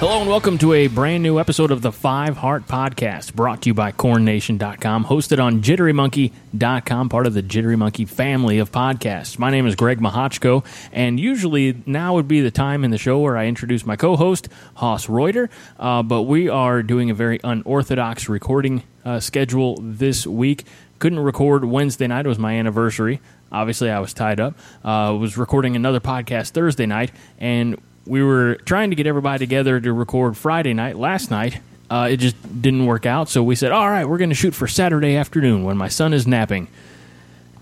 Hello and welcome to a brand new episode of the Five Heart Podcast, brought to you by CornNation.com, hosted on JitteryMonkey.com, part of the Jittery Monkey family of podcasts. My name is Greg Mahochko, and usually now would be the time in the show where I introduce my co-host, Hoss Reuter, but we are doing a very unorthodox recording schedule this week. Couldn't record Wednesday night, it was my anniversary. Obviously, I was tied up. Was recording another podcast Thursday night, and we were trying to get everybody together to record Friday night. Last night, it just didn't work out, so we said, all right, we're going to shoot for Saturday afternoon when my son is napping.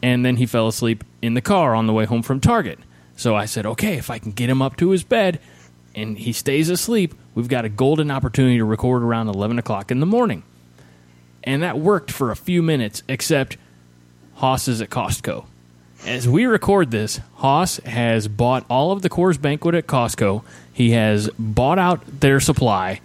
And then he fell asleep in the car on the way home from Target. So I said, okay, if I can get him up to his bed and he stays asleep, we've got a golden opportunity to record around 11 o'clock in the morning. And that worked for a few minutes, except Hoss is at Costco. As we record this, Hoss has bought all of the Coors Banquet at Costco. He has bought out their supply,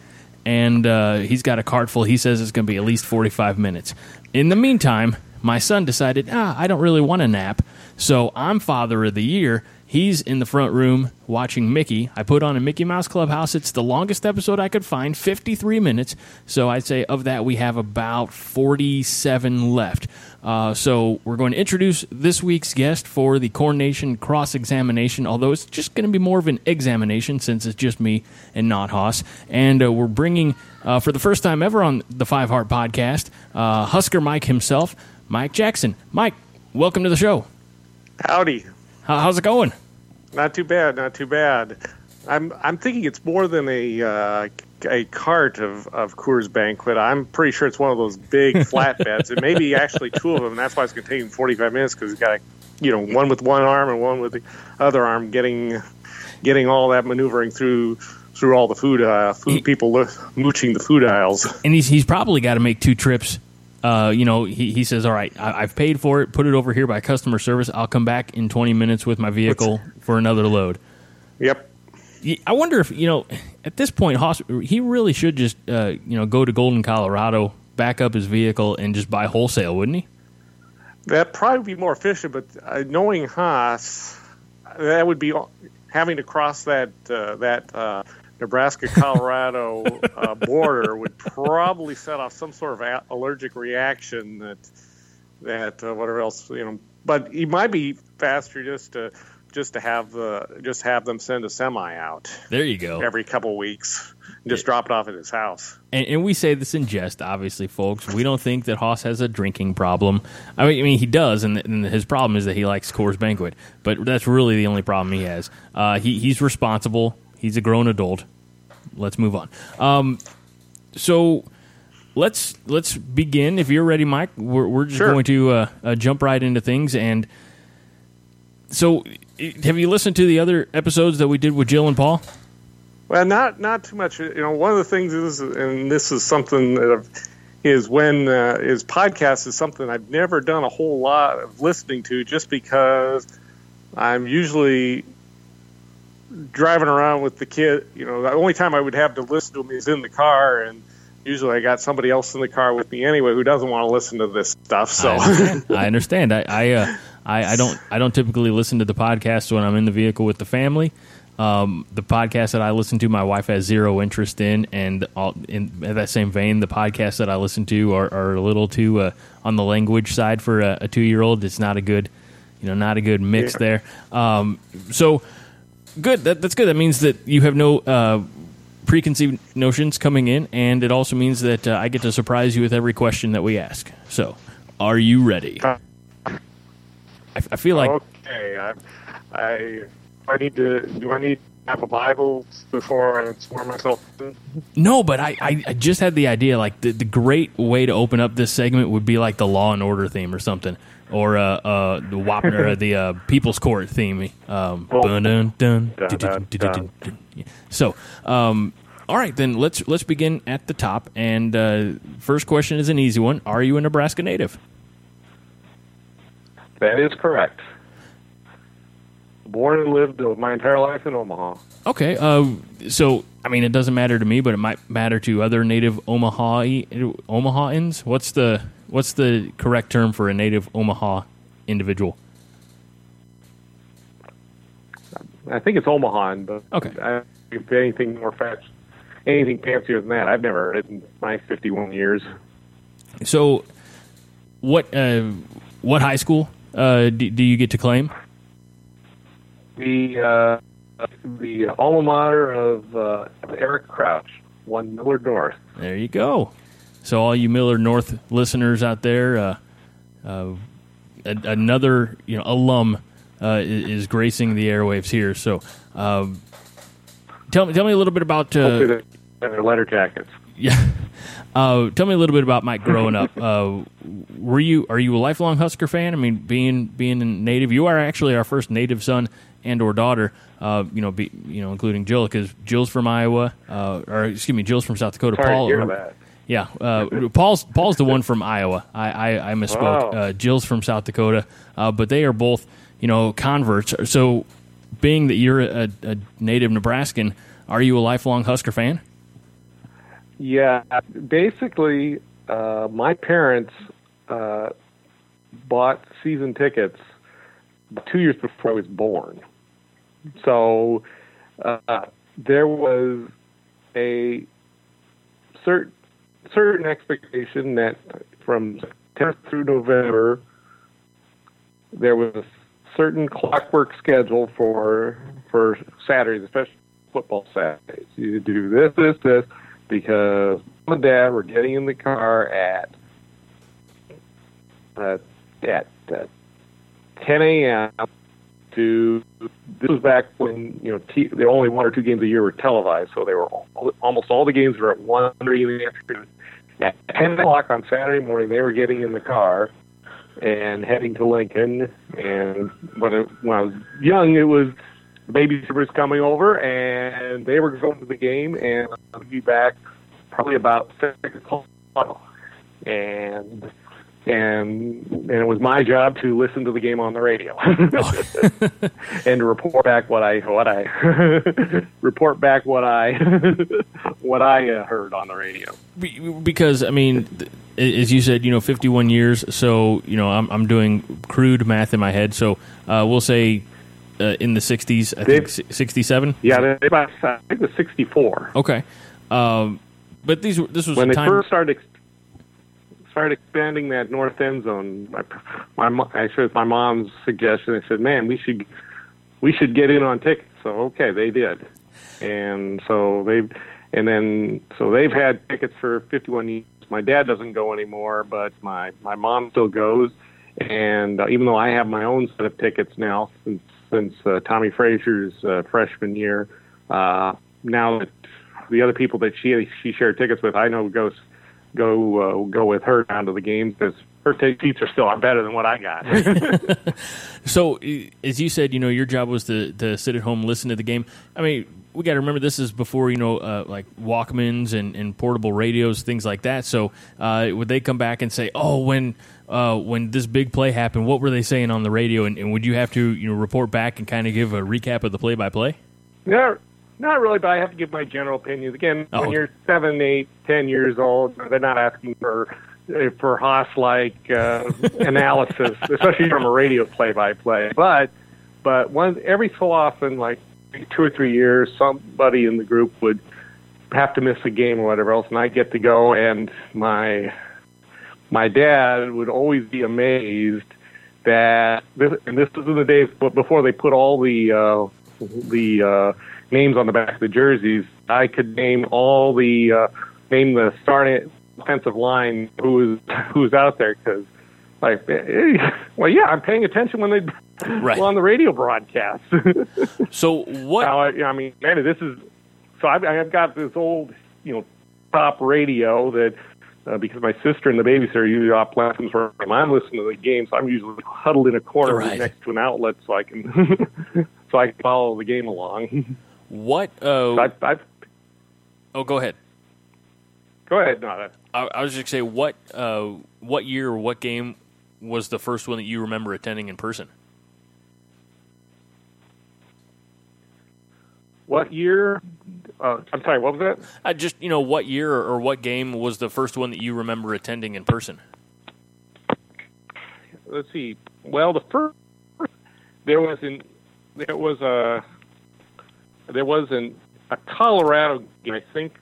and he's got a cart full. He says it's going to be at least 45 minutes. In the meantime, my son decided, I don't really want a nap, so I'm Father of the Year. He's in the front room watching Mickey. I put on a Mickey Mouse Clubhouse. It's the longest episode I could find, 53 minutes. So I'd say of that, we have about 47 left. So we're going to introduce this week's guest for the Corn Nation cross-examination, although it's just going to be more of an examination since it's just me and not Hoss. And we're bringing, for the first time ever on the Five Heart Podcast, Husker Mike himself, Mike Jackson. Mike, welcome to the show. Howdy. How's it going? Not too bad, not too bad. I'm thinking it's more than a cart of Coors Banquet. I'm pretty sure it's one of those big flatbeds. It may be actually two of them. That's why it's going to take him 45 minutes because he's got, one with one arm and one with the other arm getting all that maneuvering through all the food people mooching the food aisles. And he's probably got to make two trips. He says, all right, I've paid for it, put it over here by customer service. I'll come back in 20 minutes with my vehicle for another load. Yep. I wonder if, at this point, he really should just, go to Golden, Colorado, back up his vehicle and just buy wholesale, wouldn't he? That'd probably be more efficient, but knowing Haas, that would be having to cross that Nebraska-Colorado border would probably set off some sort of allergic reaction that whatever else But it might be faster just to have them send a semi out. There you go. Every couple weeks, and just drop it off at his house. And we say this in jest, obviously, folks. We don't think that Hoss has a drinking problem. I mean, he does, and his problem is that he likes Coors Banquet. But that's really the only problem he has. He's responsible. He's a grown adult. Let's move on. So let's begin. If you're ready, Mike, we're just going to jump right into things. And so, have you listened to the other episodes that we did with Jill and Paul? Well, not too much. One of the things is, and this is something that is podcast is something I've never done a whole lot of listening to, just because I'm usually driving around with the kid. The only time I would have to listen to him is in the car, and usually I got somebody else in the car with me anyway who doesn't want to listen to this stuff. So I understand. I don't typically listen to the podcast when I'm in the vehicle with the family. The podcast that I listen to, my wife has zero interest in, and in that same vein, the podcasts that I listen to are a little too on the language side for a 2-year-old. It's not a good, mix there. So. Good. That's good. That means that you have no preconceived notions coming in, and it also means that I get to surprise you with every question that we ask. So, are you ready? I feel like okay. I need to. Do I need to have a Bible before I swear myself in? No, but I just had the idea. Like the great way to open up this segment would be like the Law and Order theme or something. Or the Wapner, or the People's Court theme. So, All right, then let's begin at the top. And first question is an easy one. Are you a Nebraska native? That is correct. Born and lived my entire life in Omaha. Okay, so I mean, it doesn't matter to me, but it might matter to other native Omahans. What's the correct term for a native Omaha individual? I think it's Omahan, but okay. Anything fancier than that, I've never heard it in my 51 years. So, what high school do you get to claim? The alma mater of Eric Crouch, one Miller North. There you go. So all you Miller North listeners out there, another alum is gracing the airwaves here. So tell me a little bit about their letter jackets. Yeah. Tell me a little bit about Mike growing up. Are you a lifelong Husker fan? I mean, being a native, you are actually our first native son and or daughter. Including Jill, because Jill's from Iowa. Jill's from South Dakota. Sorry Paul, to hear that. Yeah, Paul's the one from Iowa. I misspoke. Wow. Jill's from South Dakota, but they are both converts. So, being that you're a native Nebraskan, are you a lifelong Husker fan? Yeah, basically, my parents bought season tickets 2 years before I was born. So there was a certain expectation that from September through November, there was a certain clockwork schedule for Saturdays, especially football Saturdays. You do this. Because mom and dad were getting in the car at 10 a.m. This was back when the only one or two games a year were televised, so they were almost all the games were at 1:00 p.m. At 10:00 on Saturday morning, they were getting in the car and heading to Lincoln. And when I was young, it was. Babysitter was coming over, and they were going to the game, and I'll be back probably about 6:00. And it was my job to listen to the game on the radio, and to report back what I heard on the radio. Because I mean, as you said, 51 years. So I'm doing crude math in my head. So we'll say. In the 60s, I think 67? Yeah, I think it was 64. Okay. But this was when they first started expanding that north end zone. My mom's suggestion. They said, man, we should get in on tickets. So, okay, they did. And so they've had tickets for 51 years. My dad doesn't go anymore, but my mom still goes. And even though I have my own set of tickets now since Tommy Frazier's freshman year, now that the other people that she shared tickets with, I know go with her down to the games because her tickets are still better than what I got. So, as you said, your job was to sit at home, listen to the game. I mean, we got to remember this is before like Walkmans and portable radios, things like that. So, would they come back and say, "Oh, when this big play happened, what were they saying on the radio?" And would you have to report back and kind of give a recap of the play-by-play? No, not really, but I have to give my general opinions. Again, when you're 7, 8, 10 years old, they're not asking for Haas-like analysis, especially from a radio play-by-play. But every so often, like 2 or 3 years, somebody in the group would have to miss a game or whatever else, and I get to go, and my dad would always be amazed that this was in the days before they put all the names on the back of the jerseys. I could name the starting offensive line who was out there because, like, well, yeah, I'm paying attention when they. Right. Well, on the radio broadcast. So what? I mean, man, this is. So I've got this old, top radio that because my sister and the babysitter usually off platforms where I'm listening to the game, so I'm usually huddled in a corner right next to an outlet, so I can follow the game along. What? Oh, go ahead. Go ahead, Nada. I was just going to say, what year or what game was the first one that you remember attending in person? What year? I'm sorry, what was that? Just, you know, what year or what game was the first one that you remember attending in person? Let's see. Well, the first there was a Colorado game, I think,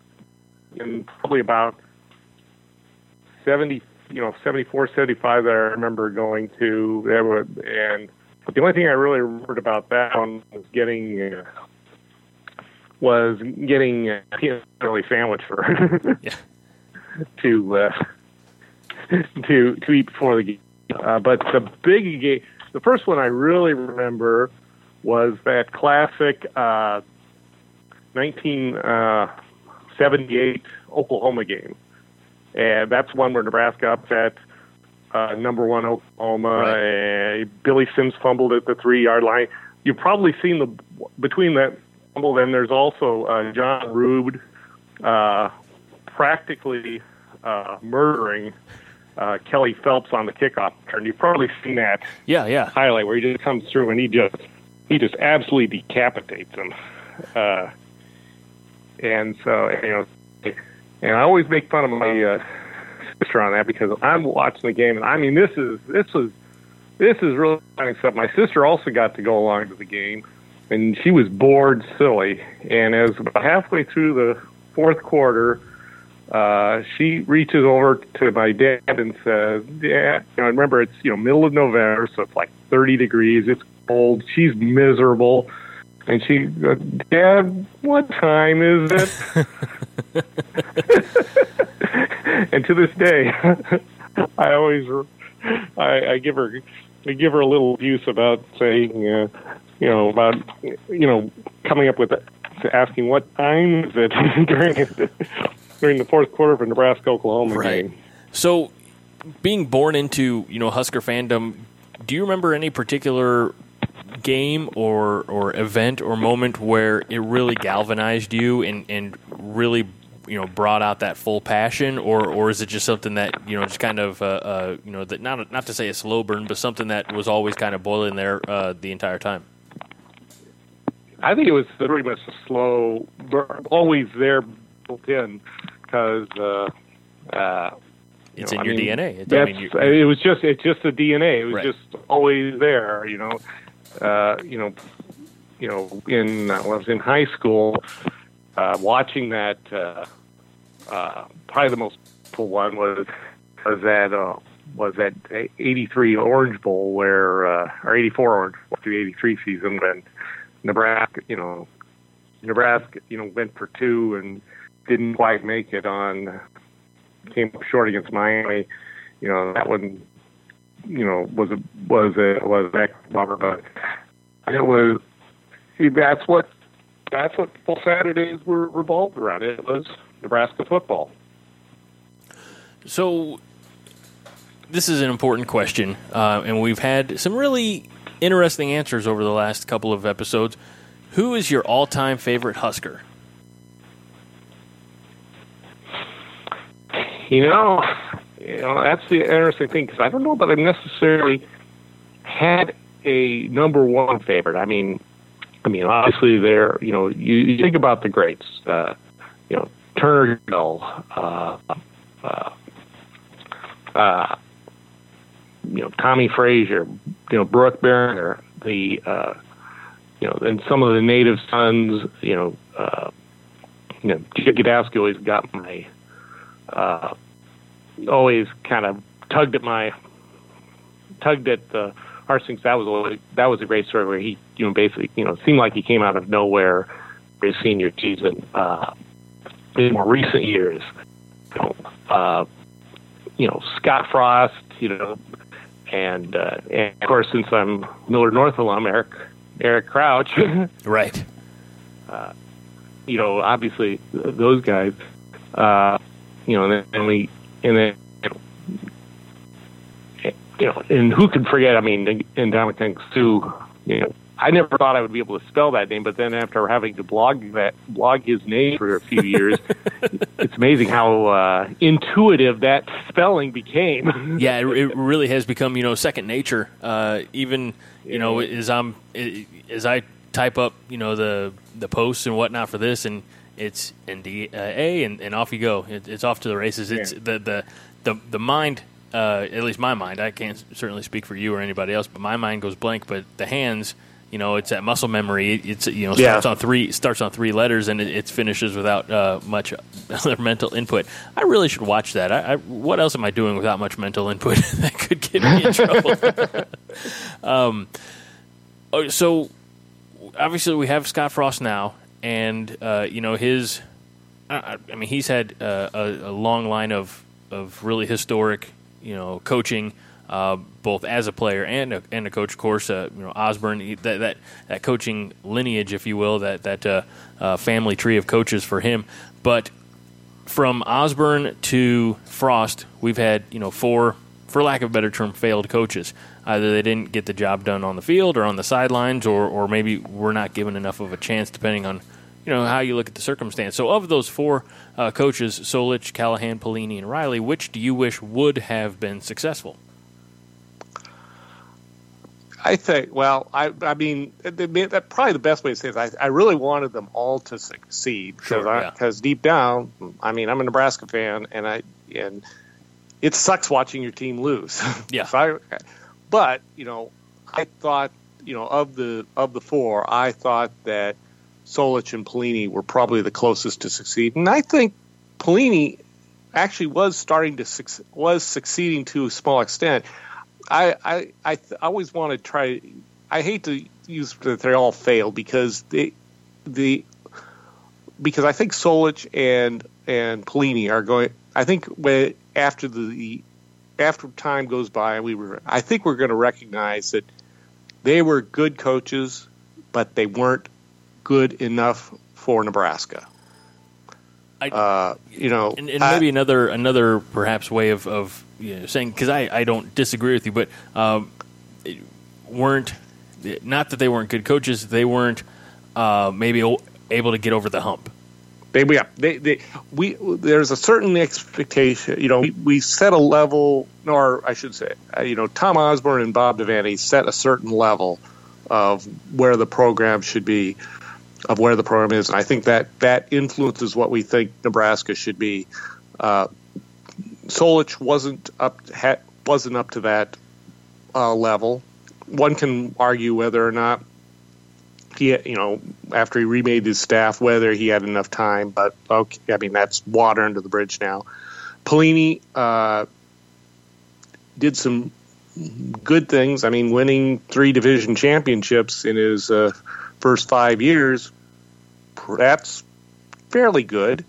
in probably about 74, 75 that I remember going to. But the only thing I really remembered about that one was getting a peanut jelly sandwich to eat before the game. But the big game, the first one I really remember was that classic 1978 Oklahoma game. And that's one where Nebraska upset #1 Oklahoma. Right. And Billy Sims fumbled at the 3-yard line. You've probably seen between that fumble, then there's also John Rude practically murdering Kelly Phelps on the kickoff return. You've probably seen that highlight where he just comes through and he just absolutely decapitates him. And so, and I always make fun of my sister on that because I'm watching the game, and I mean this is really funny stuff. My sister also got to go along to the game, and she was bored silly. And as about halfway through the fourth quarter, she reaches over to my dad and says, "Dad, remember it's middle of November, so it's like 30 degrees. It's cold. She's miserable." And she goes, "Dad, what time is it?" And to this day, I give her a little abuse about saying, coming up with asking what time is it during the fourth quarter of a Nebraska-Oklahoma game. So, being born into Husker fandom, do you remember any particular game or event or moment where it really galvanized you and really brought out that full passion, or is it just something that just kind of that not to say a slow burn, but something that was always kind of boiling there the entire time? I think it was pretty much a slow burn, always there built in, because it's in your DNA. It's just the DNA. It was just always there. When I was in high school, watching that, probably the most cool one was that 83 Orange Bowl or 84 Orange Bowl through 83 season when Nebraska went for two and didn't quite make it came up short against Miami. That one, was a bummer, but it was. See, that's what full Saturdays were revolved around. It was Nebraska football. So, this is an important question, and we've had some really interesting answers over the last couple of episodes. Who is your all-time favorite Husker? That's the interesting thing, because I don't know that I've necessarily had a #1 favorite. I mean, obviously there. You think about the greats. Turner Gill. Tommy Frazier. Brooke Berger. And some of the native sons. Jiggy Dask always got my. Always kind of tugged at the heartstrings. That was a great story where he basically seemed like he came out of nowhere for his senior season. In more recent years, Scott Frost, and of course since I'm Miller North alum, Eric Crouch, right? Obviously those guys. And who could forget? I mean, and Dominic Sue, I never thought I would be able to spell that name, but then after having to blog his name for a few years, it's amazing how intuitive that spelling became. Yeah, it really has become, you know, second nature. Even, you know, as I type up, you know, the posts and whatnot for this, and it's NDA, and off you go. It's off to the races. It's the mind. At least my mind, I can't certainly speak for you or anybody else, but my mind goes blank. But the hands, you know, it's that muscle memory. It's starts on three letters, and it finishes without much other mental input. I really should watch that. What else am I doing without much mental input that could get me in trouble? So obviously we have Scott Frost now, and you know, his. I mean, he's had a long line of really historic, you know, coaching, both as a player and a coach. Of course, you know, Osborne, that coaching lineage, if you will, that family tree of coaches for him. But from Osborne to Frost, we've had, you know, four, for lack of a better term, failed coaches. Either they didn't get the job done on the field or on the sidelines, or maybe we're not given enough of a chance, depending on, you know, how you look at the circumstance. So of those four coaches, Solich, Callahan, Pelini, and Riley, which do you wish would have been successful? I think, well, I mean, that probably the best way to say it is I really wanted them all to succeed, because deep down, I mean, I'm a Nebraska fan, and it sucks watching your team lose. Yeah. But, you know, I thought, you know, of the four, I thought that Solich and Pelini were probably the closest to succeed, and I think Pelini actually was succeeding to a small extent. I always want to try. I hate to use that they all failed, because because I think Solich and Pelini are going. I think when after time goes by, I think we're going to recognize that they were good coaches, but they weren't good enough for Nebraska. You know, and maybe another perhaps way of, you know, saying, because I don't disagree with you, but weren't, not that they weren't good coaches, they weren't maybe able to get over the hump. There's a certain expectation, you know. We set a level, or I should say, you know, Tom Osborne and Bob Devaney set a certain level of where the program should be, of where the program is. And I think that influences what we think Nebraska should be. Solich wasn't up to that level. One can argue whether or not he, you know, after he remade his staff, whether he had enough time, but okay, I mean, that's water under the bridge now. Pelini did some good things. I mean, winning 3 division championships in his first 5 years, that's fairly good,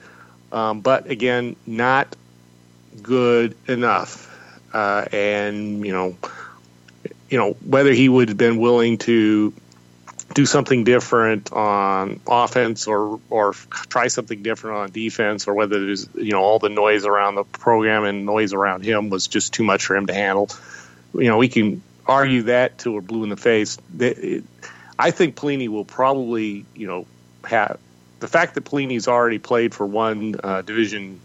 but again, not good enough. And you know whether he would have been willing to do something different on offense or try something different on defense, or whether there's, you know, all the noise around the program and noise around him was just too much for him to handle. You know, we can argue that till we're blue in the face. I think Pelini will probably, you know, have the fact that Pelini's already played for one division,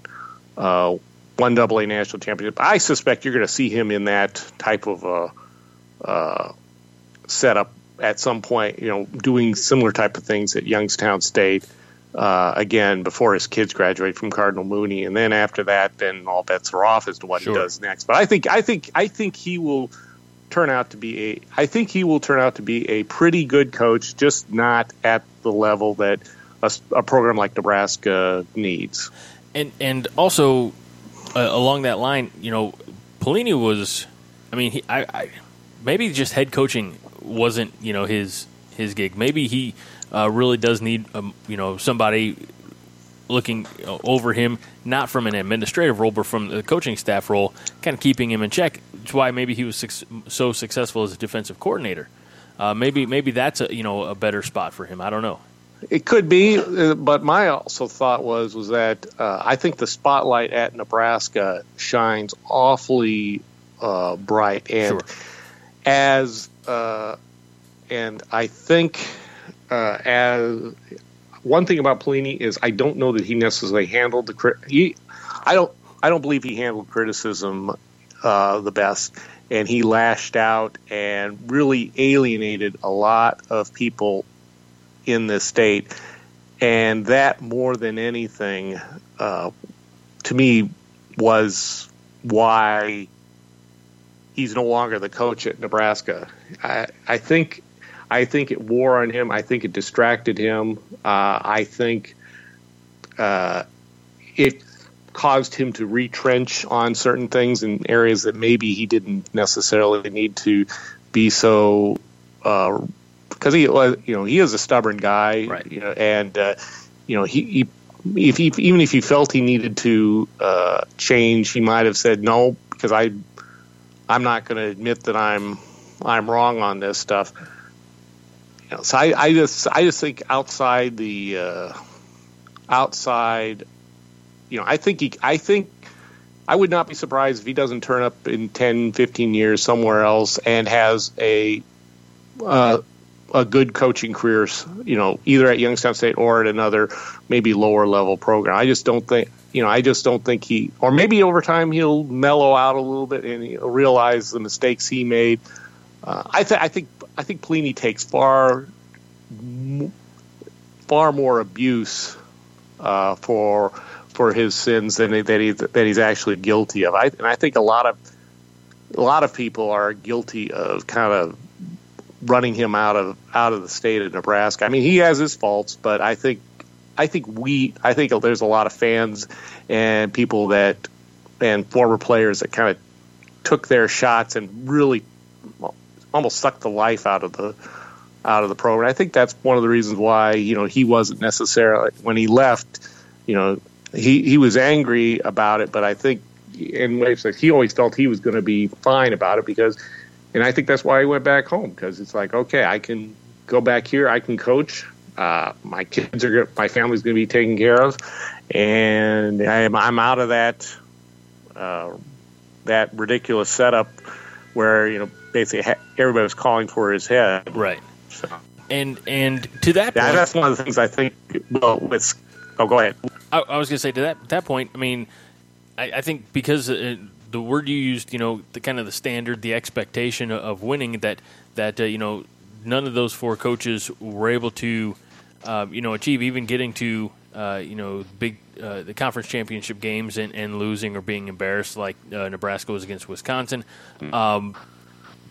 one AA national championship. I suspect you're going to see him in that type of setup at some point. You know, doing similar type of things at Youngstown State again before his kids graduate from Cardinal Mooney, and then after that, then all bets are off as to what he does next. But I think he will turn out to be a pretty good coach, just not at the level that a program like Nebraska needs. And also along that line, you know, Pelini was, I mean, I maybe just head coaching wasn't, you know, his gig. Maybe he really does need, you know, somebody looking over him, not from an administrative role, but from the coaching staff role, kind of keeping him in check. That's why maybe he was so successful as a defensive coordinator. Maybe that's a, you know, a better spot for him. I don't know. It could be, but my also thought was that I think the spotlight at Nebraska shines awfully bright, and as And I think as one thing about Pelini is I don't know that he necessarily handled the I don't believe he handled criticism the best, and he lashed out and really alienated a lot of people in this state, and that more than anything to me was why he's no longer the coach at Nebraska. I think it wore on him. I think it distracted him. I think it caused him to retrench on certain things in areas that maybe he didn't necessarily need to be so, because he is a stubborn guy, right? And he even if he felt he needed to change, he might have said no, because I'm not going to admit that I'm wrong on this stuff. So I just think outside the outside. I think I would not be surprised if he doesn't turn up in 10, 15 years somewhere else and has a good coaching career, either at Youngstown State or at another maybe lower level program. I just don't think he, or maybe over time he'll mellow out a little bit and he'll realize the mistakes he made. I think Pelini takes far more abuse for his sins than that he's actually guilty of. I think a lot of people are guilty of kind of running him out of the state of Nebraska. I mean, he has his faults, but I think there's a lot of fans and people and former players that kind of took their shots and really almost sucked the life out of the program. I think that's one of the reasons why he wasn't necessarily, when he left, He was angry about it, but I think, and he always felt he was going to be fine about it because, and I think that's why he went back home, because it's like, okay, I can go back here, I can coach, my family's going to be taken care of, and I'm out of that ridiculous setup where basically everybody was calling for his head, right? So, and to that point, that's one of the things I think. Well, with oh, go ahead. I was going to say, to that point, I mean, I think because the word you used, the kind of the standard, the expectation of winning, that none of those four coaches were able to, achieve, even getting to, the conference championship games and losing or being embarrassed like Nebraska was against Wisconsin.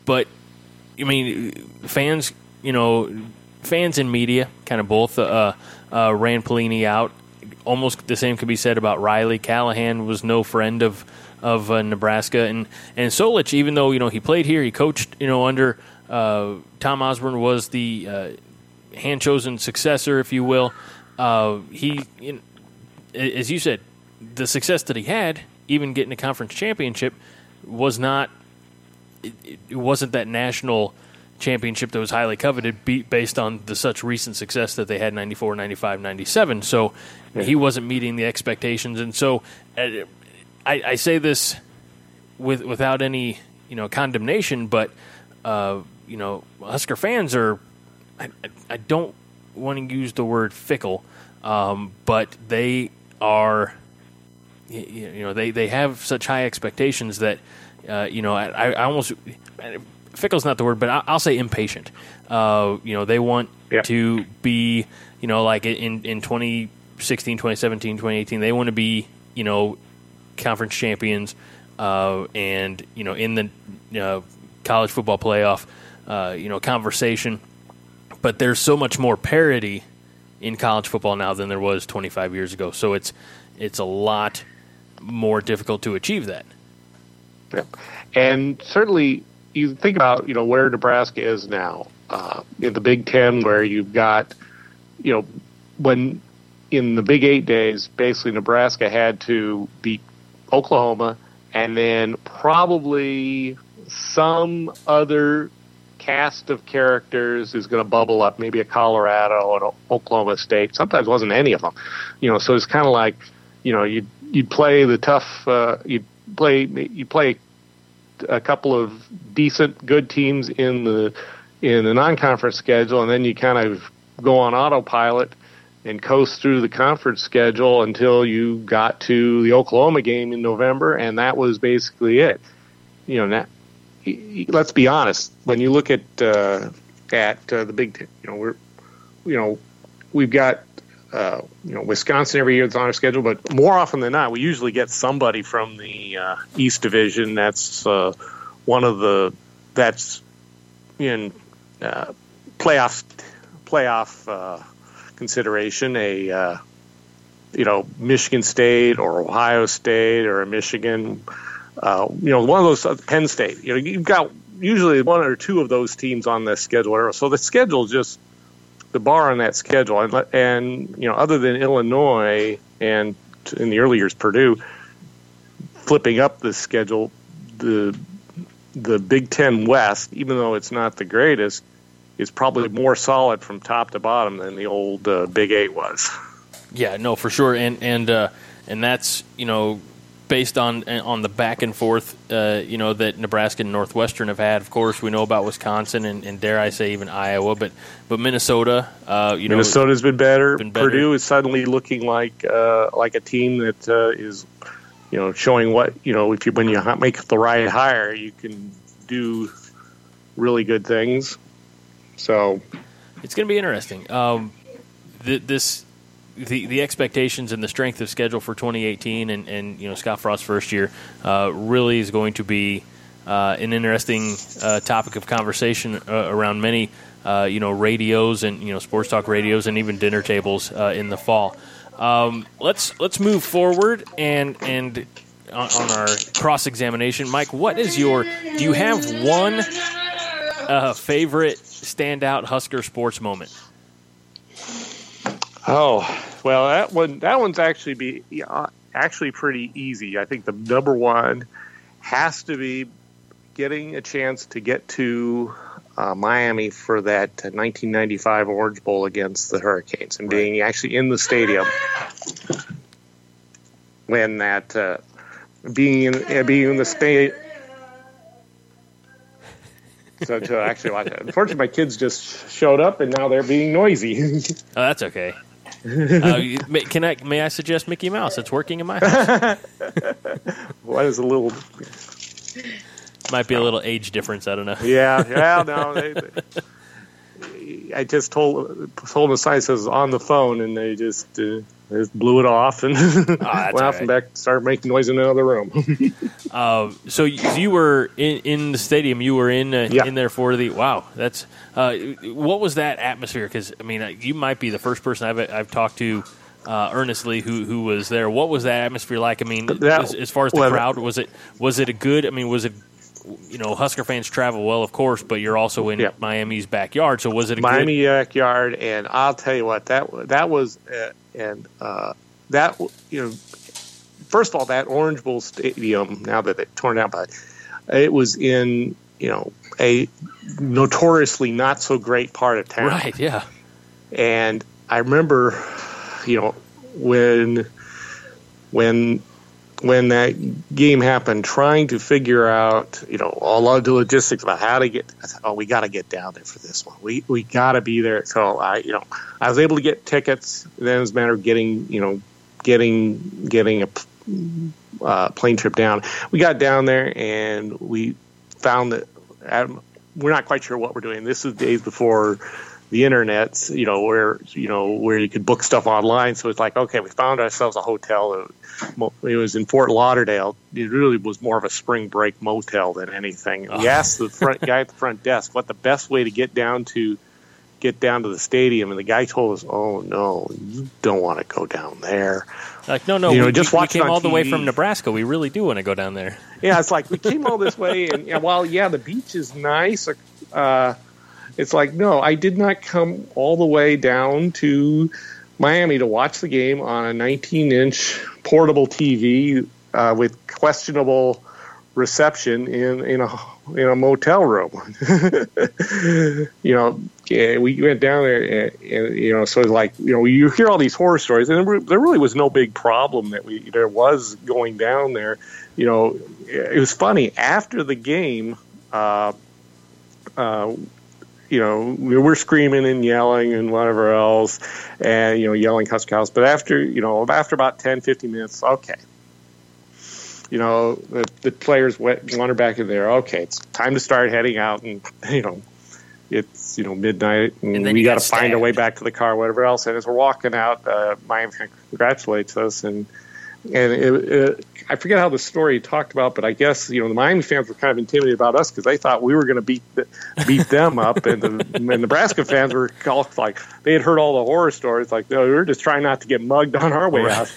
But, I mean, fans and media, kind of both, ran Pelini out. Almost the same could be said about Riley. Callahan was no friend of Nebraska, and Solich, even though he played here, he coached under Tom Osborne, was the hand chosen successor, if you will. As you said, the success that he had, even getting a conference championship, was not. It wasn't that national championship that was highly coveted based on the such recent success that they had 94, 95, 97. So he wasn't meeting the expectations. And so I say this without any, condemnation, but, Husker fans are, I don't want to use the word fickle, but they are, they have such high expectations that, I almost... Fickle's not the word, but I'll say impatient. They want to be, like in 2016, 2017, 2018, they want to be, conference champions and, in the college football playoff, conversation. But there's so much more parity in college football now than there was 25 years ago. So it's a lot more difficult to achieve that. Yeah. And certainly... You think about, where Nebraska is now in the Big Ten, where you've got, when in the Big 8 days, basically Nebraska had to beat Oklahoma and then probably some other cast of characters is going to bubble up, maybe a Colorado and Oklahoma State. Sometimes it wasn't any of them, so it's kind of like, you'd play the tough, you play a couple of decent, good teams in the in the non-conference schedule, and then you kind of go on autopilot and coast through the conference schedule until you got to the Oklahoma game in November, and that was basically it. You know, let's be honest. When you look at the Big Ten, you know, we've got Wisconsin every year that's on our schedule, but more often than not, we usually get somebody from the East Division. That's that's in playoff consideration, Michigan State or Ohio State or Michigan, one of those, Penn State. You know, you've got usually one or two of those teams on the schedule. So the schedule, just the bar on that schedule, and other than Illinois and in the early years Purdue flipping up the schedule, the Big Ten West, even though it's not the greatest, is probably more solid from top to bottom than the old Big Eight was. Yeah, no, for sure, and that's based on the back and forth that Nebraska and Northwestern have had. Of course, we know about Wisconsin and dare I say even Iowa, but Minnesota, Minnesota's been better. Purdue is suddenly looking like a team that is showing what if you when you make the right hire, you can do really good things. So it's going to be interesting. The expectations and the strength of schedule for 2018 and Scott Frost's first year really is going to be an interesting topic of conversation around many radios and sports talk radios and even dinner tables in the fall. Let's move forward and on our cross examination, Mike. What is do you have one favorite standout Husker sports moment? Oh, well, that one's actually pretty easy. I think the number one has to be getting a chance to get to Miami for that 1995 Orange Bowl against the Hurricanes and being actually in the stadium when that being in the stadium. So to actually watch it. Unfortunately, my kids just showed up, and now they're being noisy. Oh, that's okay. May I suggest Mickey Mouse? It's working in my house. What is a little? Might be a little age difference. I don't know. Yeah. No. I just told the science was on the phone, and they just blew it off and went off and back, started making noise in another room. So you were in the stadium. You were in there for the wow. That's what was that atmosphere? Because I mean, you might be the first person I've talked to earnestly who was there. What was that atmosphere like? I mean, as far as the crowd, was it a good? I mean, was it? Husker fans travel well, of course, but you're also in Miami's backyard. So was it backyard? And I'll tell you what, that was, first of all, that Orange Bowl stadium, now that it's torn down, but it was in a notoriously not so great part of town, right? Yeah, and I remember, when that game happened, trying to figure out, a lot of the logistics about how to get. I thought, we got to get down there for this one. We got to be there. So I was able to get tickets. Then it was a matter of getting a plane trip down. We got down there and we found that we're not quite sure what we're doing. This is days before the internet, where you could book stuff online. So it's like, okay, we found ourselves a hotel. It was in Fort Lauderdale. It really was more of a spring break motel than anything. We asked the guy at the front desk what the best way to get down to the stadium, and the guy told us, "Oh no, you don't want to go down there." Like, no, we came all TV. The way from Nebraska. We really do want to go down there. Yeah, it's like we came all this way, and the beach is nice. It's like, no, I did not come all the way down to Miami to watch the game on a 19-inch portable TV with questionable reception in a motel room. We went down there, and, so it's like, you hear all these horror stories, and there really was no big problem there was going down there. It was funny after the game. you know, we're screaming and yelling and whatever else, and, you know, yelling Husker House. But after, you know, after about 10, 15 minutes, okay, you know, the players wander back in there. Okay, it's time to start heading out, and, you know, it's, you know, midnight, and we got to find our way back to the car, whatever else. And as we're walking out, Miami congratulates us, and I forget how the story talked about, but I guess, you know, the Miami fans were kind of intimidated about us because they thought we were going to beat them up, and the Nebraska fans were all like, they had heard all the horror stories, like, no, we were just trying not to get mugged on our way out.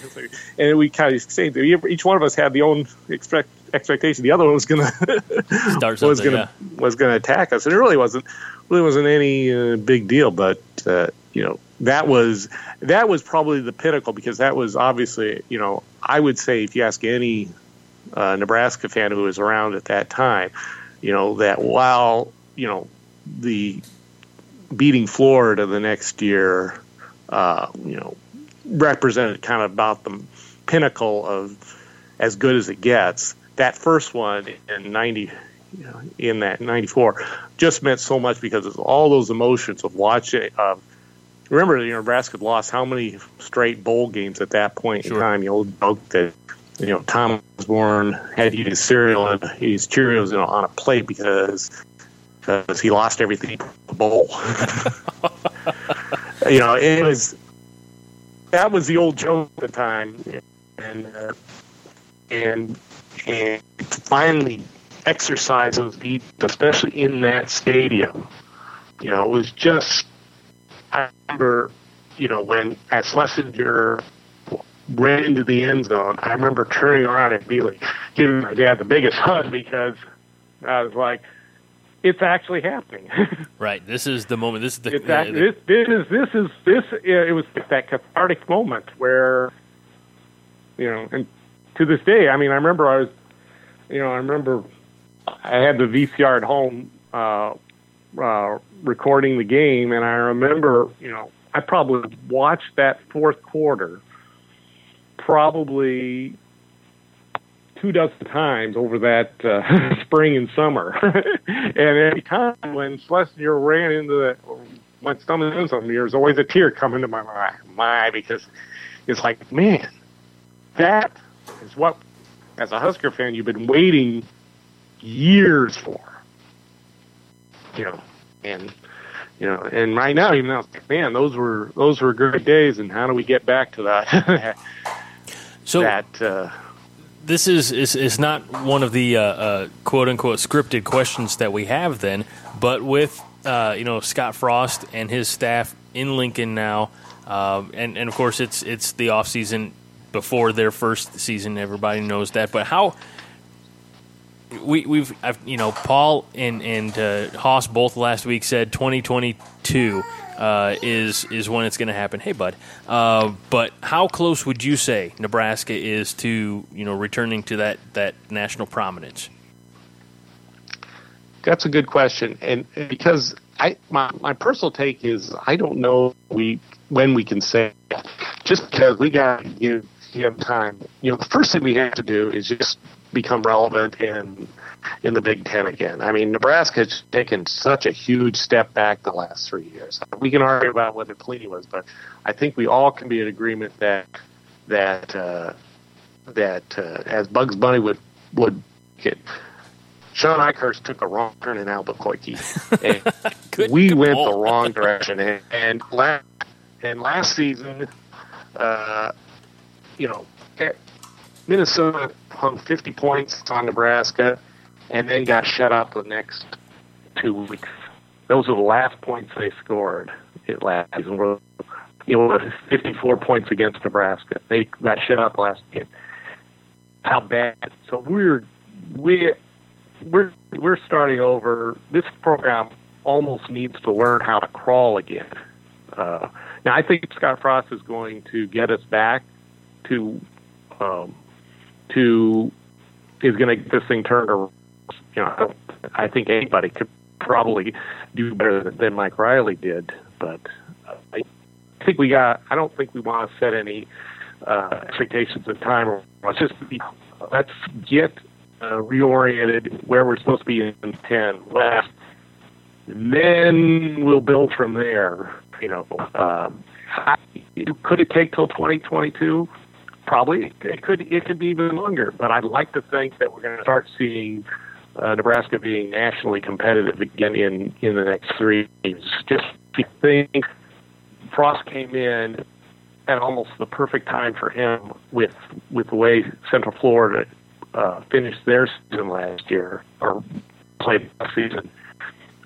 And we kind of same thing. Each one of us had the own expectation. The other one was going to attack us, and it really wasn't any big deal, but you know. That was probably the pinnacle, because that was obviously, you know, I would say if you ask any Nebraska fan who was around at that time, you know, that while, you know, the beating Florida the next year, you know, represented kind of about the pinnacle of as good as it gets, that first one in 90, you know, in that 94 just meant so much because of all those emotions of watching, of remember, you know, Nebraska had lost how many straight bowl games at that point in time? The old joke that, you know, Tom Osborne had to eat his cereal and his Cheerios, you know, on a plate because he lost everything in the bowl. You know, it was that was the old joke at the time, and finally exercise those deeds, especially in that stadium. You know, it was just. I remember, you know, when at Schlesinger ran into the end zone, I remember turning around and giving my dad the biggest hug because I was like, it's actually happening. Right. This is the moment. This is the it was that cathartic moment where, you know, and to this day, I mean, I remember I had the VCR at home, recording the game, and I remember, you know, I probably watched that fourth quarter probably 24 times over that spring and summer. And every time when Schlesinger ran into there was always a tear coming to my eye, because it's like, man, that is what, as a Husker fan, you've been waiting years for. You know, and right now, even though, man, those were great days, and how do we get back to that? So that this is not one of the quote unquote scripted questions that we have then, but with you know, Scott Frost and his staff in Lincoln now, and of course it's the off season before their first season. Everybody knows that, but how? I've, you know, Paul and Hoss both last week said 2022 is when it's going to happen. Hey, bud, but how close would you say Nebraska is to, you know, returning to that national prominence? That's a good question, and because my personal take is I don't know when we can say that, just because we got to give time. You know, the first thing we have to do is just become relevant in the Big Ten again. I mean, Nebraska's taken such a huge step back the last 3 years. We can argue about whether Pelini was, but I think we all can be in agreement that as Bugs Bunny would get, Sean Ikerst took a wrong turn in Albuquerque. And we went the wrong direction. And last season, you know, Minnesota hung 50 points on Nebraska and then got shut out the next 2 weeks. Those were the last points they scored last season. It was 54 points against Nebraska. They got shut out the last game. How bad. So we're starting over. This program almost needs to learn how to crawl again. Now, I think Scott Frost is going to get us back to is going to get this thing turned around. You know, I think anybody could probably do better than Mike Riley did, but I think I don't think we want to set any expectations of time. Let's get reoriented where we're supposed to be in 10 last And then we'll build from there. You know, could it take till 2022? Probably. It could be even longer. But I'd like to think that we're going to start seeing Nebraska being nationally competitive again in the next 3 years. Just to think, Frost came in at almost the perfect time for him with the way Central Florida finished their season last year, or played last season.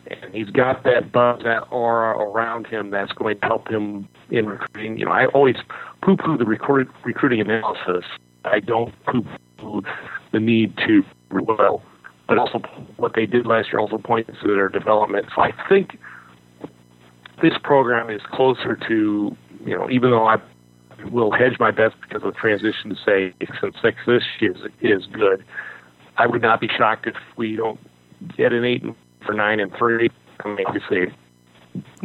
And he's got that buzz, that aura around him that's going to help him in recruiting. You know, I always poo-poo the recruiting analysis. I don't poo-poo the need to recruit well, but also what they did last year also points to their development. So I think this program is closer to, you know, even though I will hedge my bets because of the transition to say 6-6 this year is good, I would not be shocked if we don't get an 8 for 9-3. I mean, obviously,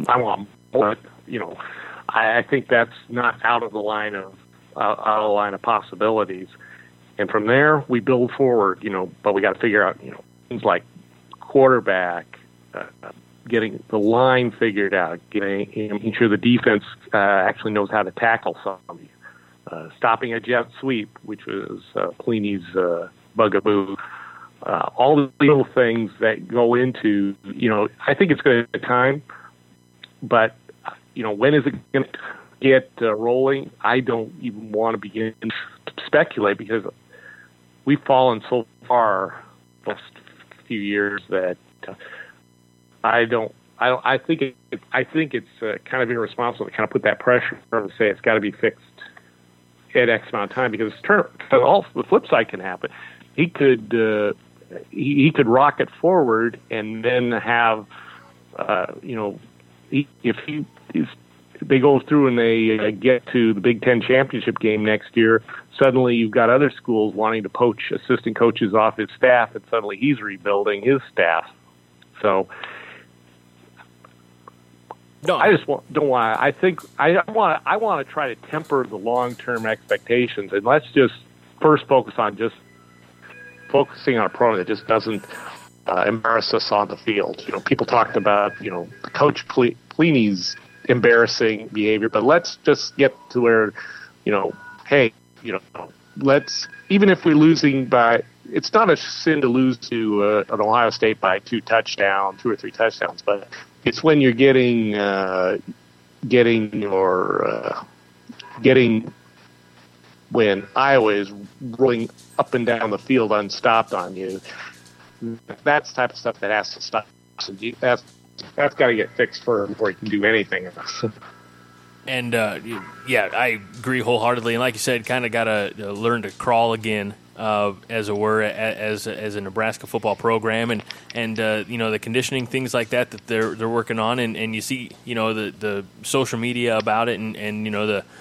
I want more, but, you know, I think that's not out of the line of possibilities. And from there, we build forward, you know, but we got to figure out, you know, things like quarterback, getting the line figured out, making sure the defense actually knows how to tackle somebody, stopping a jet sweep, which was Pelini's bugaboo. All the little things that go into, you know, I think it's going to take time, but, you know, when is it going to get rolling? I don't even want to begin to speculate because we've fallen so far the last few years that I think it's kind of irresponsible to kind of put that pressure on to say it's got to be fixed at X amount of time, because all the flip side can happen. He could rocket forward and then have, you know, if they go through and they get to the Big Ten championship game next year, suddenly you've got other schools wanting to poach assistant coaches off his staff, and suddenly he's rebuilding his staff. So no, I just don't want. I think I want to try to temper the long-term expectations, and let's just first focusing on a program that just doesn't embarrass us on the field. You know, people talked about, you know, Coach Pelini's embarrassing behavior, but let's just get to where, you know, hey, you know, even if we're losing by, it's not a sin to lose to an Ohio State by two or three touchdowns, but it's when you're getting when Iowa is rolling up and down the field unstopped on you. That's the type of stuff that has to stop. So that's got to get fixed first before you can do anything else. And, yeah, I agree wholeheartedly. And like you said, kind of got to learn to crawl again, as it were, as a Nebraska football program. And you know, the conditioning, things like that they're working on. And you see, you know, the social media about it and you know, the –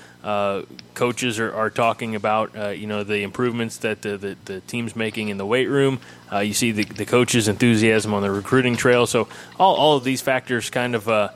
coaches are talking about, you know, the improvements that the team's making in the weight room. You see the coaches' enthusiasm on the recruiting trail. So all of these factors kind of,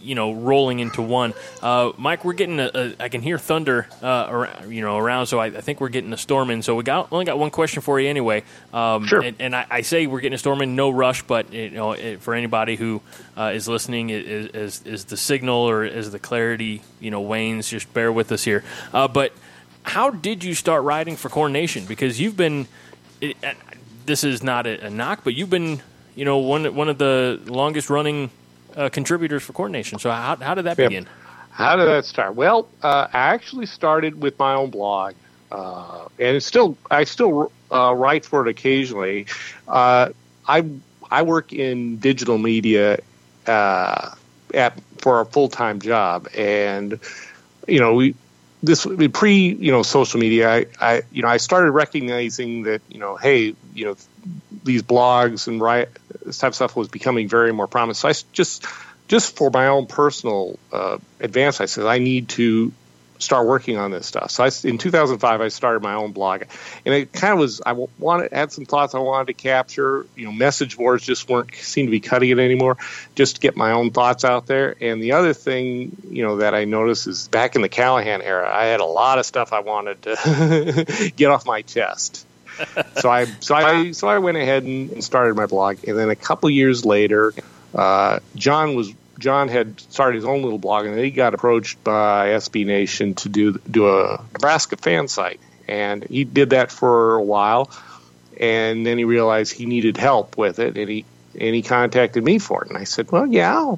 you know, rolling into one. Mike, we're getting I can hear thunder, around, you know, around. So I think we're getting a storm in. So we only got one question for you anyway. Sure. And I say we're getting a storm in, no rush, but you know, for anybody who is listening, is the signal or is the clarity, you know, wanes, just bear with us here. But how did you start riding for Corn Nation? Because you've been, this is not a knock, but you've been, you know, one of the longest running contributors for CornNation. So how did that begin? How did that start? Well, I actually started with my own blog, and I still write for it occasionally. I work in digital media for a full-time job, and you know, social media. I started recognizing that, you know, hey, you know, these blogs and this type of stuff was becoming very more prominent. So I just for my own personal advance, I said I need to start working on this stuff. So in 2005, I started my own blog, and it kind of was, I had some thoughts I wanted to capture. You know, message boards just seemed to be cutting it anymore, just to get my own thoughts out there. And the other thing, you know, that I noticed is back in the Callahan era, I had a lot of stuff I wanted to get off my chest. So I went ahead and started my blog, and then a couple years later, John had started his own little blog, and then he got approached by SB Nation to do a Nebraska fan site, and he did that for a while, and then he realized he needed help with it, and he contacted me for it, and I said, well, yeah,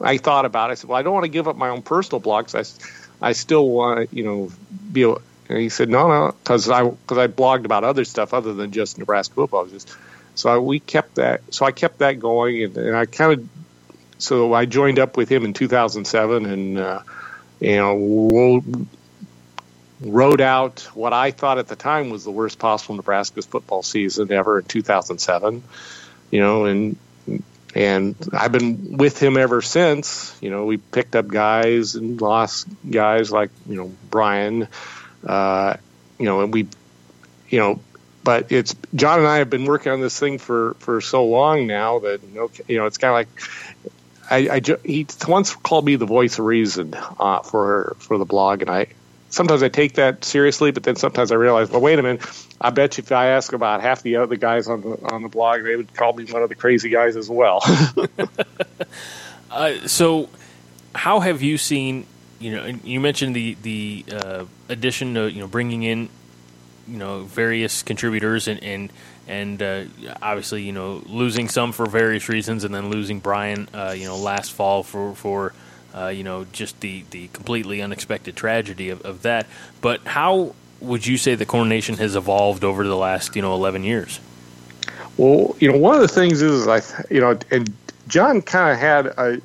I thought about it. I said, well, I don't want to give up my own personal blog, because I still want to, be able. And he said, no, because I blogged about other stuff other than just Nebraska football. So I kept that going, and I kind of. So I joined up with him in 2007 and, wrote out what I thought at the time was the worst possible Nebraska's football season ever in 2007, and I've been with him ever since. We picked up guys and lost guys like, Brian, and we, but it's John and I have been working on this thing for so long now that, it's kind of like, he once called me the voice of reason for the blog, and sometimes I take that seriously, but then sometimes I realize, well, wait a minute, I bet you if I ask about half the other guys on the blog, they would call me one of the crazy guys as well. So, how have you seen? You mentioned the addition to bringing in various contributors and obviously losing some for various reasons, and then losing Brian last fall for just the completely unexpected tragedy of that. But how would you say the CornNation has evolved over the last 11 years? Well, one of the things is and John kind of had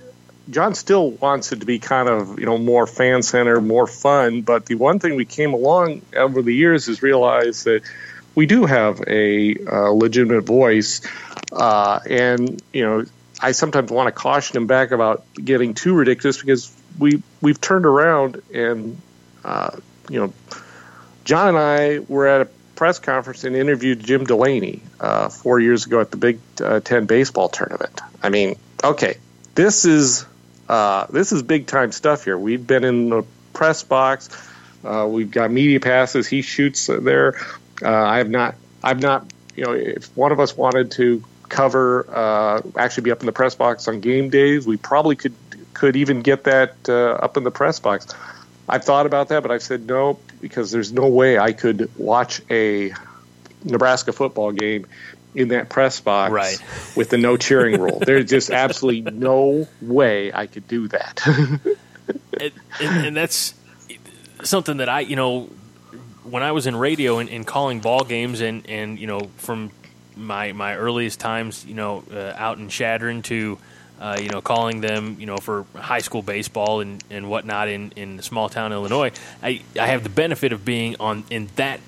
John still wants it to be kind of more fan centered, more fun. But the one thing we came along over the years is realize that we do have a legitimate voice, and I sometimes want to caution him back about getting too ridiculous, because we've turned around and John and I were at a press conference and interviewed Jim Delaney 4 years ago at the Big Ten baseball tournament. I mean, okay, this is big time stuff here. We've been in the press box, we've got media passes. He shoots there. I've not. If one of us wanted to cover, actually be up in the press box on game days, we probably could even get that up in the press box. I've thought about that, but I've said no, because there's no way I could watch a Nebraska football game in that press box right. with the no cheering rule. There's just absolutely no way I could do that. and that's something that I, when I was in radio and calling ball games and from my earliest times, out in Shattern to, calling them, for high school baseball and whatnot in small town Illinois, I have the benefit of being in that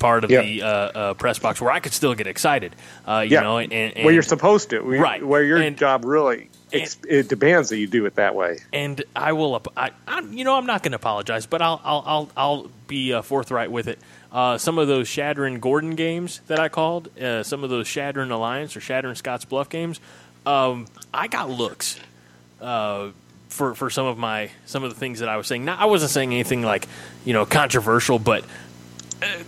part of the press box where I could still get excited, and where you're supposed to, right? Where your job really it demands that you do it that way. And I will, I'm not going to apologize, but I'll be forthright with it. Some of those Shattern Gordon games that I called, some of those Shattern Alliance or Shattern Scotts Bluff games, I got looks for some of the things that I was saying. Now, I wasn't saying anything like controversial, but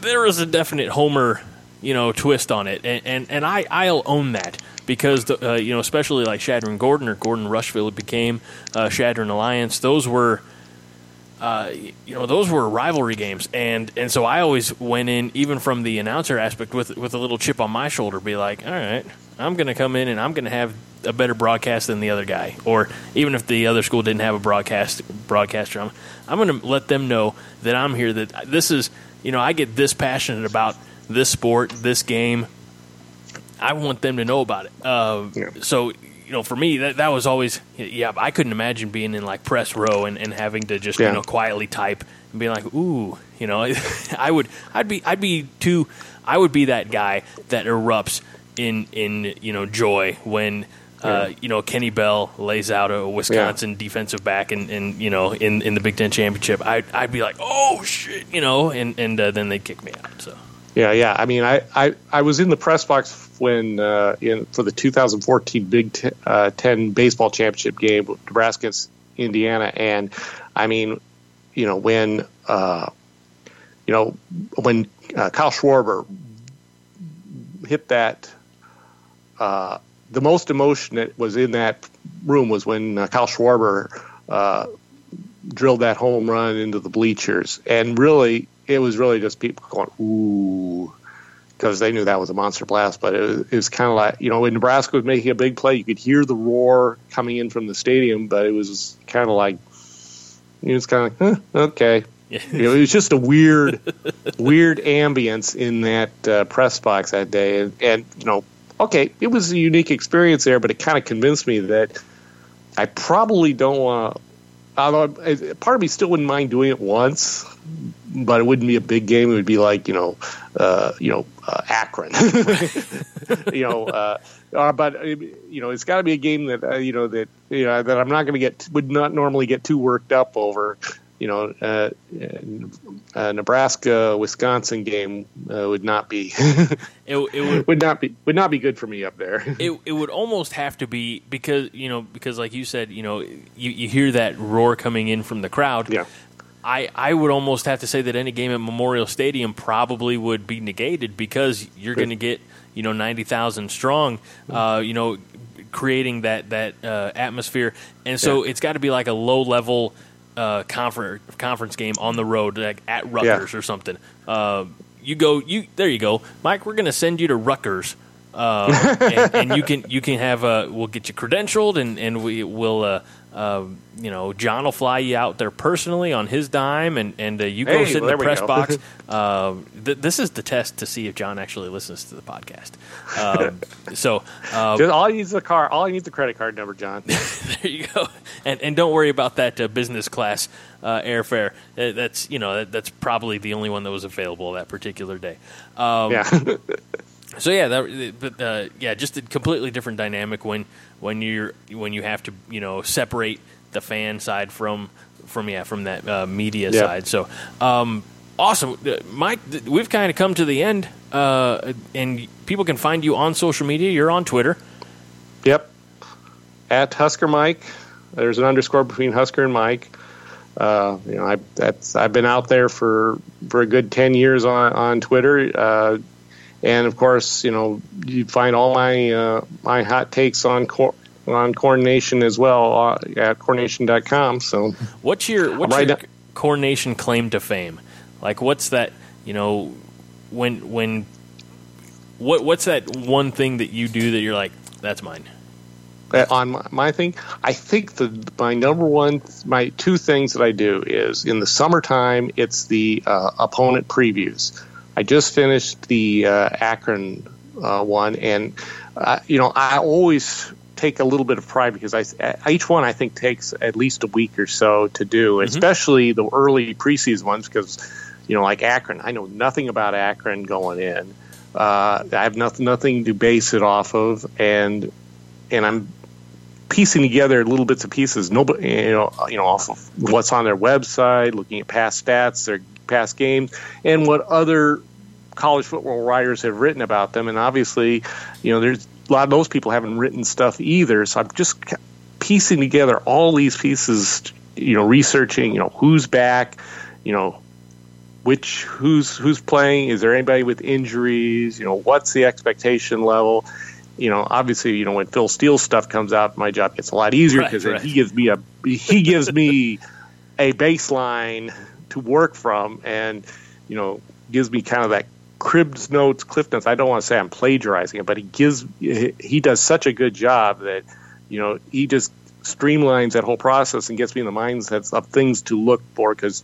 there is a definite Homer, twist on it, and I'll own that, because the, especially like Shattern Gordon or Gordon Rushville, it became Shattern Alliance. Those were, rivalry games, and so I always went in, even from the announcer aspect, with a little chip on my shoulder, be like, all right, I'm going to come in and I'm going to have a better broadcast than the other guy, or even if the other school didn't have a broadcaster, I'm going to let them know that I'm here, that this is. I get this passionate about this sport, this game. I want them to know about it. So, for me, that was always – I couldn't imagine being in, like, press row and having to just, quietly type and be like, ooh, I would be that guy that erupts in joy when – Kenny Bell lays out a Wisconsin defensive back and in the Big Ten championship, I'd be like, oh shit, and then they'd kick me out. So yeah. I mean, I was in the press box when for the 2014 Big Ten baseball championship game with Nebraska against Indiana, and I mean, when Kyle Schwarber hit that. The most emotion that was in that room was when Kyle Schwarber drilled that home run into the bleachers. And really, it was really just people going, ooh, because they knew that was a monster blast. But it was kind of like, you know, when Nebraska was making a big play, you could hear the roar coming in from the stadium, but it was kind of like, it was kind of like, okay. You know, it was just a weird ambience in that press box that day. And, you know, okay, it was a unique experience there, but it kind of convinced me that I probably don't want to, although part of me still wouldn't mind doing it once, but it wouldn't be a big game. It would be like, Akron, but you know, it's got to be a game that I'm not going to would not normally get too worked up over. You know, Nebraska-Wisconsin game would not be would not be good for me up there. It would almost have to be because like you said, you hear that roar coming in from the crowd. Yeah. I would almost have to say that any game at Memorial Stadium probably would be negated because you're going to get 90,000 strong. Creating that atmosphere, and so it's got to be like a low level. Conference game on the road, like at Rutgers or something. There you go, Mike. We're gonna send you to Rutgers, and you can have we'll get you credentialed, and we will John will fly you out there personally on his dime, and you go sit in the press box. This is the test to see if John actually listens to the podcast. So all he needs is the credit card number, John. There you go, and don't worry about that business class airfare. That's that's probably the only one that was available that particular day. Yeah. So just a completely different dynamic when you have to separate the fan side from that media side. So awesome, Mike. We've kind of come to the end, and people can find you on social media. You're on Twitter. Yep, at Husker Mike. There's an underscore between Husker and Mike. I've been out there for a good 10 years on Twitter. And of course, you find all my hot takes on CornNation as well at CornNation.com. So, what's your CornNation claim to fame? Like, what's that? What's that one thing that you do that you're like, that's mine? On my thing, I think my two things that I do is in the summertime, it's the opponent previews. I just finished the Akron one, and I always take a little bit of pride because each one I think takes at least a week or so to do, mm-hmm. especially the early preseason ones because like Akron, I know nothing about Akron going in. I have nothing to base it off of, and I'm piecing together little bits and pieces. Nobody, off of what's on their website, looking at past stats, their past games, and what other college football writers have written about them. And obviously, there's a lot of those people haven't written stuff either. So I'm just piecing together all these pieces, researching, who's back, who's playing, is there anybody with injuries, what's the expectation level. Obviously, when Phil Steele's stuff comes out, my job gets a lot easier because he gives me a baseline to work from, and gives me kind of that Cribs notes, Cliff notes. I don't want to say I'm plagiarizing it, but he does such a good job that he just streamlines that whole process and gets me in the mindsets of things to look for because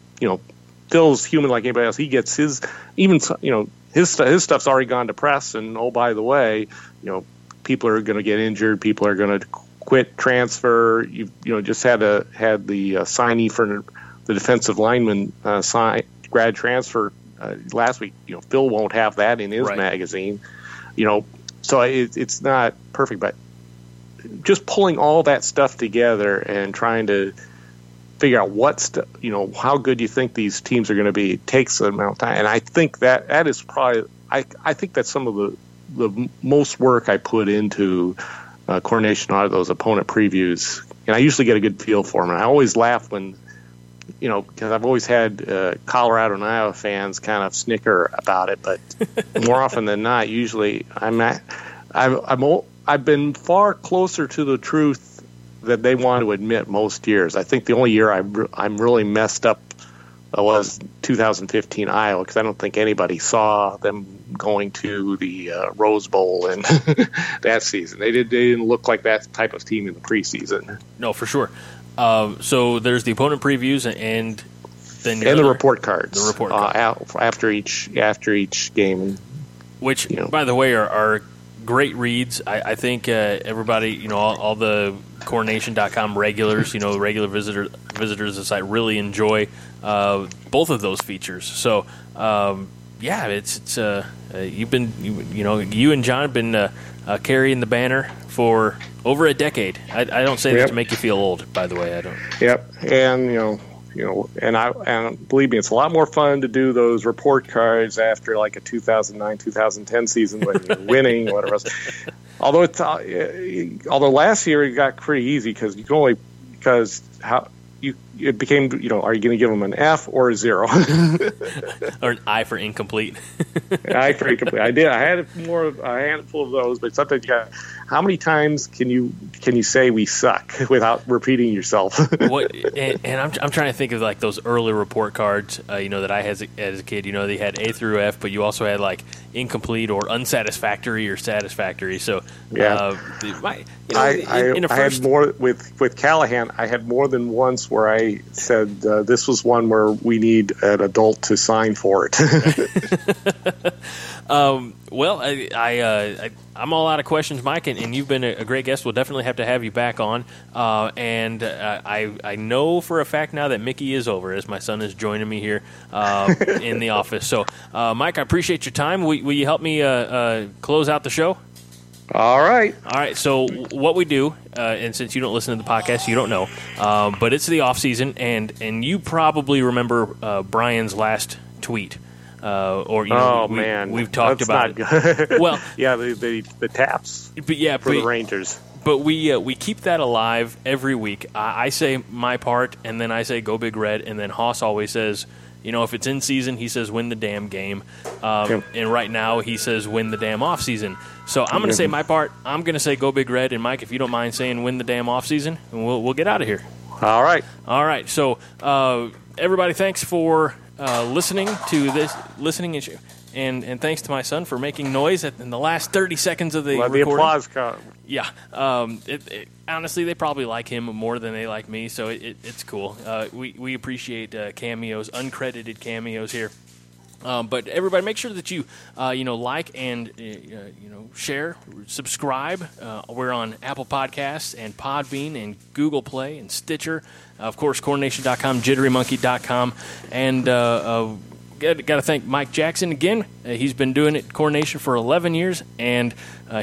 Phil's human like anybody else. He gets his his stuff's already gone to press, and oh by the way, people are going to get injured, people are going to quit, transfer. Just had the signee for the defensive lineman grad transfer last week. Phil won't have that in his magazine. So it's not perfect, but just pulling all that stuff together and trying to figure out how good you think these teams are going to be. It takes an amount of time, and I think that is probably I think that's some of the most work I put into CornNation are those opponent previews, and I usually get a good feel for them. And I always laugh when you know, because I've always had Colorado and Iowa fans kind of snicker about it, but more often than not, usually I've been far closer to the truth that they want to admit most years. I think the only year I'm really messed up was 2015 Iowa, because I don't think anybody saw them going to the Rose Bowl and that season. They didn't look like that type of team in the preseason. No, for sure. So there's the opponent previews and then the report cards. The report cards after each game, which, you know, by the way, are great reads. I think everybody, you know, all the CornNation.com regulars, you know, regular visitors to the site really enjoy both of those features. So yeah, it's you know you and John have been carrying the banner for over a decade. I don't say that to make you feel old, by the way. I don't. Yep, and you know, and believe me, it's a lot more fun to do those report cards after like a 2009-2010 season when you're winning, or whatever else. Although although last year it got pretty easy it became, you know, are you going to give them an F or a 0? Or an I for incomplete. An I for incomplete. I did. I had more of a handful of those, but sometimes you got, how many times can you say we suck without repeating yourself? What? And I'm trying to think of like those early report cards, you know, that I had as a kid. You know, they had A through F, but you also had like incomplete or unsatisfactory or satisfactory. So yeah, I had more with Callahan. I had more than once where I said this was one where we need an adult to sign for it. Well, I'm all out of questions, Mike, and you've been a great guest. We'll definitely have to have you back on. I know for a fact now that Mickey is over, as my son is joining me here in the office. So, Mike, I appreciate your time. Will you help me close out the show? All right. So what we do, and since you don't listen to the podcast, you don't know, but it's the off season, and you probably remember Brian's last tweet. Or you know, we've talked about it. Well, yeah, the taps, but yeah, for the Rangers. But we keep that alive every week. I say my part, and then I say go Big Red, and then Hoss always says, you know, if it's in season, he says win the damn game. And right now he says win the damn off season. So I'm going to say my part. I'm going to say go Big Red, and Mike, if you don't mind saying win the damn off season, and we'll get out of here. All right. So everybody, thanks for. Listening issue, and thanks to my son for making noise in the last 30 seconds of the recording. The applause come. Yeah, honestly, they probably like him more than they like me, so it's cool. We appreciate cameos, uncredited cameos here. But everybody, make sure that you like and share, subscribe. We're on Apple Podcasts and Podbean and Google Play and Stitcher. Of course, CornNation.com, JitteryMonkey.com, and got to thank Mike Jackson again. He's been doing it, CornNation, for 11 years, and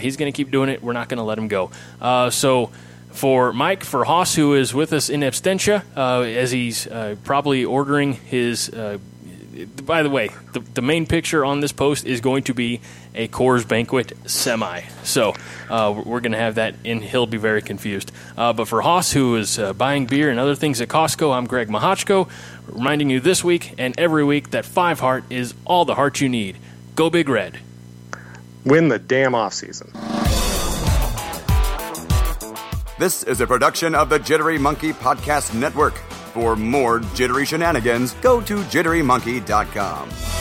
he's going to keep doing it. We're not going to let him go. So for Mike, for Hoss, who is with us in absentia, as he's probably ordering his by the way, the main picture on this post is going to be a Coors Banquet semi. So we're going to have that, and he'll be very confused. But for Hoss, who is buying beer and other things at Costco, I'm Greg Mahochko, reminding you this week and every week that Five Heart is all the heart you need. Go Big Red. Win the damn offseason. This is a production of the Jittery Monkey Podcast Network. For more jittery shenanigans, go to JitteryMonkey.com.